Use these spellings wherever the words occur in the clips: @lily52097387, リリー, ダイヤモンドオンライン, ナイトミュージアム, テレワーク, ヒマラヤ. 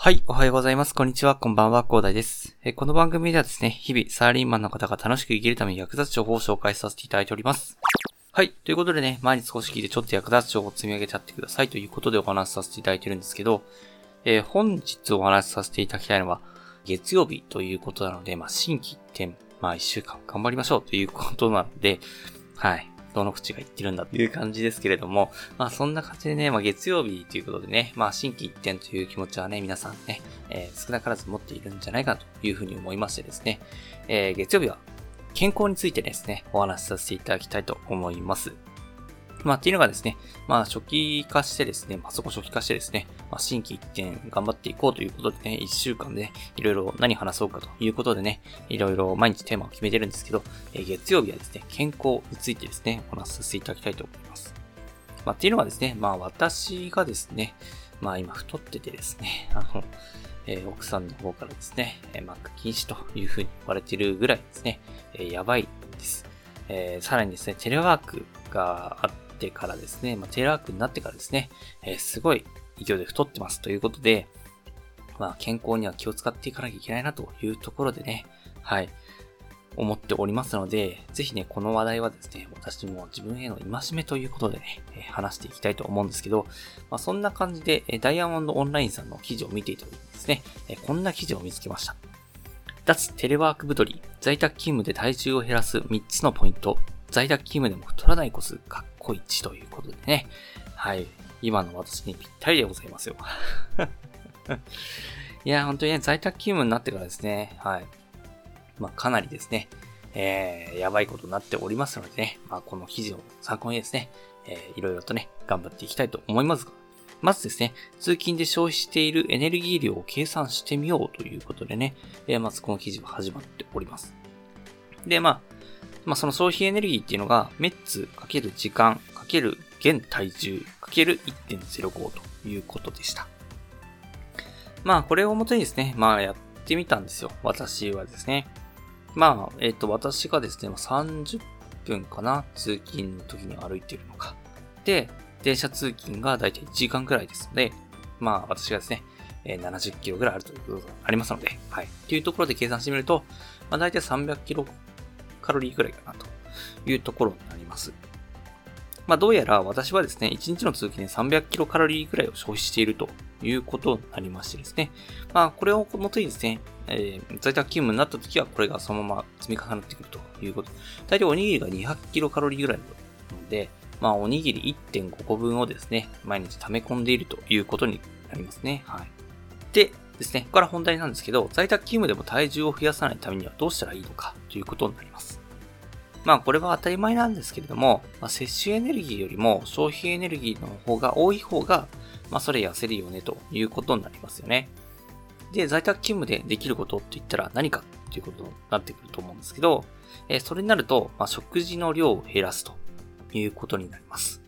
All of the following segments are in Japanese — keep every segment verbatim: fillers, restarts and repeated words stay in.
はい、おはようございます。こんにちは。こんばんは。広大です。え、この番組ではですね、日々サラリーマンの方が楽しく生きるために役立つ情報を紹介させていただいております。はい、ということでね、毎日少し聞いてちょっと役立つ情報を積み上げちゃってくださいということでお話しさせていただいてるんですけど、えー、本日お話しさせていただきたいのは、月曜日ということなので、まあ、新規一転、まあ、一週間頑張りましょうということなので、はい。どの口が言ってるんだという感じですけれども、まあそんな感じでね、まあ月曜日ということでね、まあ心機一転という気持ちはね、皆さんね、えー、少なからず持っているんじゃないかというふうに思いましてですね、えー、月曜日は健康についてですね、お話しさせていただきたいと思います。まあっていうのがですね、まあ初期化してですね、まあそこ初期化してですね、まあ心機一転頑張っていこうということでね、一週間で、ね、いろいろ何話そうかということでね、いろいろ毎日テーマを決めてるんですけど、えー、月曜日はですね、健康についてですね、お話しさせていただきたいと思います。まあっていうのがですね、まあ私がですね、まあ今太っててですね、あの、えー、奥さんの方からですね、マック禁止というふうに言われているぐらいですね、えー、やばいです。えー、さらにですね、テレワークがあって、てからですね、まあ、テレワークになってからですね、えー、すごい勢いで太ってますということで、まあ、健康には気を使っていかなきゃいけないなというところでね、はい、思っておりますので、ぜひね、この話題はですね、私も自分への戒めということでね、えー、話していきたいと思うんですけど、まあ、そんな感じで、ダイヤモンドオンラインさんの記事を見ていたときにですね、えー、こんな記事を見つけました。脱テレワーク太り、在宅勤務で体重を減らすみっつのポイント、在宅勤務でも太らないコス、かっこいちということでね。はい。今の私にぴったりでございますよ。いや、本当にね、在宅勤務になってからですね。はい。まあ、かなりですね、えー、やばいことになっておりますのでね。まあ、この記事を参考にですね、えー、いろいろとね、頑張っていきたいと思いますが。まずですね、通勤で消費しているエネルギー量を計算してみようということでね、えー、まずこの記事は始まっております。で、まあ、まあ、その消費エネルギーっていうのが、メッツ×時間×現体重×いってんゼロご ということでした。まあ、これをもとにですね、まあ、やってみたんですよ。私はですね。まあ、えっと、私がですね、さんじゅっぷんかな、通勤の時に歩いているのか。で、電車通勤がだいたいいちじかんくらいですので、まあ、私がですね、ななじゅっキロくらいあるということがありますので、はい。というところで計算してみると、まあ、だいたいさんびゃくキロ、カロリーくらいかなというところになります。まあどうやら私はですね、いちにちの通勤でさんびゃくキロカロリーくらいを消費しているということになりましてですね、まあこれをもとにですね、えー、在宅勤務になった時はこれがそのまま積み重なってくるということ。大体おにぎりがにひゃくキロカロリーくらいなので、まあおにぎり いってんごこぶんをですね、毎日溜め込んでいるということになりますね。はい。で、ですね。ここから本題なんですけど、在宅勤務でも体重を増やさないためにはどうしたらいいのかということになります。まあこれは当たり前なんですけれども、まあ、摂取エネルギーよりも消費エネルギーの方が多い方が、まあそれ痩せるよねということになりますよね。で、在宅勤務でできることって言ったら何かということになってくると思うんですけど、えー、それになると、まあ、食事の量を減らすということになります。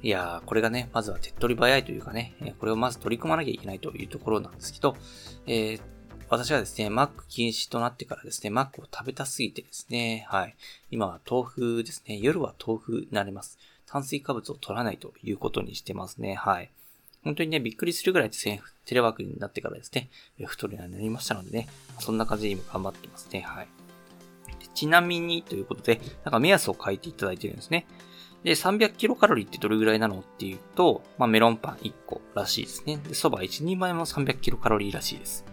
いやー、これがね、まずは手っ取り早いというかね、これをまず取り組まなきゃいけないというところなんですけど、えー、私はですね、マック禁止となってからですね、マックを食べたすぎてですね、はい。今は豆腐ですね、夜は豆腐になります。炭水化物を取らないということにしてますね、はい。本当にね、びっくりするぐらいですね、テレワークになってからですね、太りになりましたのでね、そんな感じで今頑張ってますね、はい。ちなみにということで、なんか目安を書いていただいてるんですね。で、さんびゃくキロカロリーってどれぐらいなのっていうと、まあメロンパンいっこらしいですね。で、そばいちにんまえもさんびゃくキロカロリーらしいです。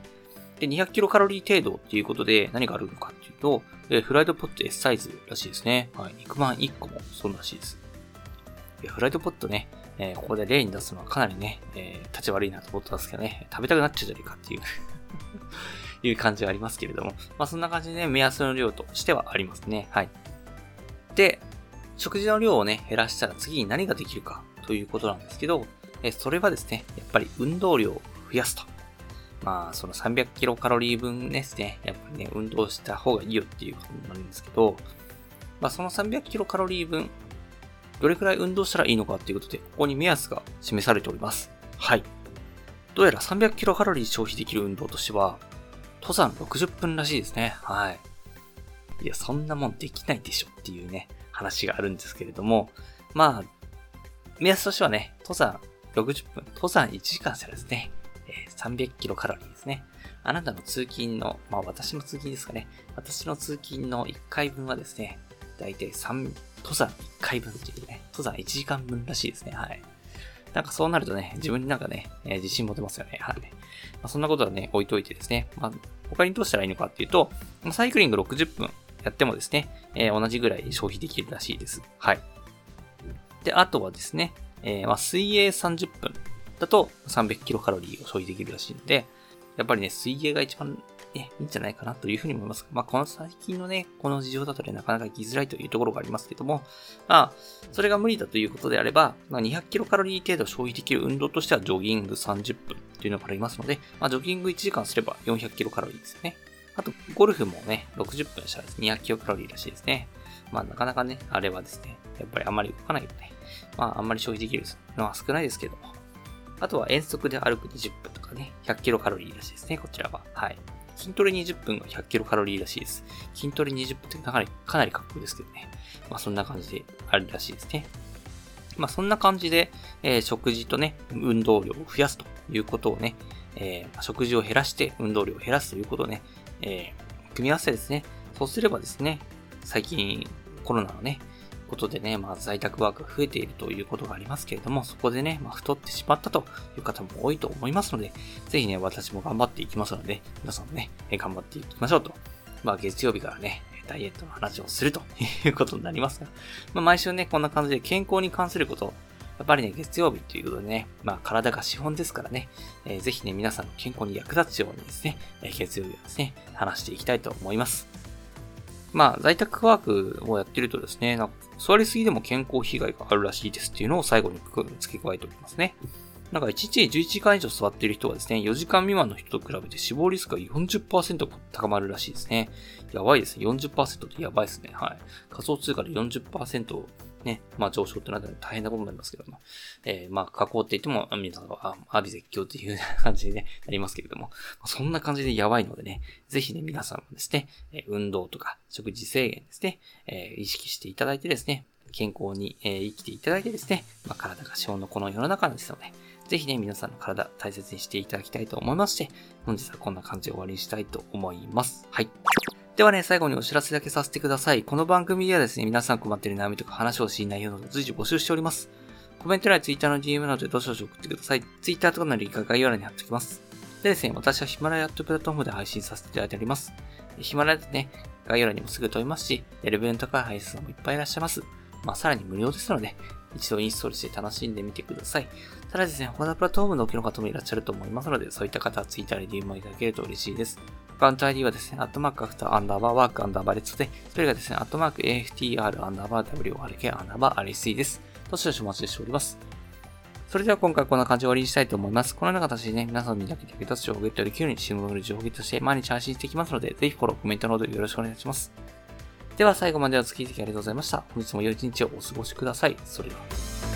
で、にひゃくキロカロリー程度っていうことで何があるのかっていうと、えフライドポット S サイズらしいですね。はい、肉まんいっこもそうらしいです。いや、フライドポットね、えー、ここで例に出すのはかなりね、えー、立ち悪いなと思ったんですけどね、食べたくなっちゃうじゃねえかっていう、いう感じはありますけれども、まあそんな感じでね、目安の量としてはありますね。はい。で、食事の量をね、減らしたら次に何ができるかということなんですけど、えそれはですね、やっぱり運動量を増やすと。まあ、そのさんびゃくキロカロリー分ですね、やっぱりね、運動した方がいいよっていうことになるんですけど、まあ、そのさんびゃくキロカロリー分、どれくらい運動したらいいのかということで、ここに目安が示されております。はい。どうやらさんびゃくキロカロリー消費できる運動としては、登山ろくじゅっぷんらしいですね。はい。いや、そんなもんできないでしょっていうね、話があるんですけれども、まあ、目安としてはね、登山ろくじゅっぷん、登山いちじかんしたらですね、さんびゃくキロカロリーですね。あなたの通勤の、まあ私の通勤ですかね。私の通勤のいっかいぶんはですね、だいたいさん、登山いっかいぶんっていうね、登山いちじかんぶんらしいですね。はい。なんかそうなるとね、自分になんかね、えー、自信持てますよね。はい。まあ、そんなことはね、置いといてですね。まあ、他にどうしたらいいのかっていうと、サイクリングろくじゅっぷんやってもですね、えー、同じぐらい消費できるらしいです。はい。で、あとはですね、えー、まあ水泳さんじゅっぷんだとさんびゃくキロカロリーを消費できるらしいので、やっぱりね、水泳が一番、ね、いいんじゃないかなというふうに思います。まあ、この最近のね、この事情だとね、なかなか行きづらいというところがありますけども、まあ、それが無理だということであれば、まあ、にひゃくキロカロリー程度消費できる運動としてはジョギングさんじゅっぷんというのがありますので、まあ、ジョギングいちじかんすればよんひゃくキロカロリーですよね。あと、ゴルフもね、ろくじゅっぷんしたらにひゃくキロカロリーらしいですね。まあ、なかなかね、あれはですね、やっぱりあんまり動かないよね。まあ、あんまり消費できるのは少ないですけども。あとは遠足で歩くにじゅっぷんとかね、ひゃくキロカロリーらしいですね、こちらは。はい。筋トレにじゅっぷんがひゃくキロカロリーらしいです。筋トレにじゅっぷんってかなり、かなりかっこいいですけどね。まあそんな感じであるらしいですね。まあそんな感じで、えー、食事とね、運動量を増やすということをね、えー、食事を減らして運動量を減らすということをね、えー、組み合わせですね。そうすればですね、最近コロナのね、ことでね、まあ在宅ワークが増えているということがありますけれども、そこでね、まあ太ってしまったという方も多いと思いますので、ぜひね、私も頑張っていきますので、皆さんもね、頑張っていきましょうと。まあ月曜日からね、ダイエットの話をするということになりますが、まあ毎週ね、こんな感じで健康に関すること、やっぱりね、月曜日ということでね、まあ体が資本ですからね、えー、ぜひね、皆さんの健康に役立つようにですね、月曜日はですね、話していきたいと思います。まあ、在宅ワークをやってるとですね、なんか座りすぎでも健康被害があるらしいですっていうのを最後に付け加えておりますね。なんかいちにちじゅういちじかん以上座っている人はですね、よじかんみまんの人と比べて死亡リスクが よんじゅっパーセント 高まるらしいですね。やばいですね。よんじゅっパーセント ってやばいですね。はい。仮想通貨で よんじゅっパーセント ね、まあ上昇ってなったら大変なことになりますけども。えー、まあ、加工って言っても、皆さんがアビ絶叫っていう感じで、ね、なりますけれども、そんな感じでやばいのでね、ぜひね、皆さんもですね、運動とか食事制限ですね、えー、意識していただいてですね、健康に、えー、生きていただいてですね、まあ、体が資本のこの世の中ですので、ぜひね、皆さんの体大切にしていただきたいと思いまして、本日はこんな感じで終わりにしたいと思います。はい。ではね、最後にお知らせだけさせてください。この番組ではですね、皆さん困っている悩みとか話をしい内容など随時募集しております。コメント欄や Twitter の ディーエム などでどしどし送ってください。Twitter とかのリンクは概要欄に貼っておきます。でですね、私はヒマラヤというプラットフォームで配信させていただいております。ヒマラヤでね、概要欄にもすぐ飛びますし、レベルの高い配信さんもいっぱいいらっしゃいます。まあ、さらに無料ですので、一度インストールして楽しんでみてください。ただですね、他のプラットフォームのお気の方もいらっしゃると思いますので、そういった方は Twitter で ディーエム をいただけると嬉しいです。アカウント アイディー はですね、アットマークアフターアンダーバーワークアンダーバーレッツで、それがですね、アットマーク エーエフティーアール アンダーバー ダブリューアールケー アンダーバー アールエスイー です。どしどしお待ちしております。それでは今回こんな感じで終わりにしたいと思います。このような形でね、皆さんにだけ役立つ情報をゲットできるように、新聞の情報をゲットして毎日配信していきますので、ぜひフォロー、コメントなどよろしくお願いします。では最後までお付き合いありがとうございました。本日も良い一日をお過ごしください。それでは。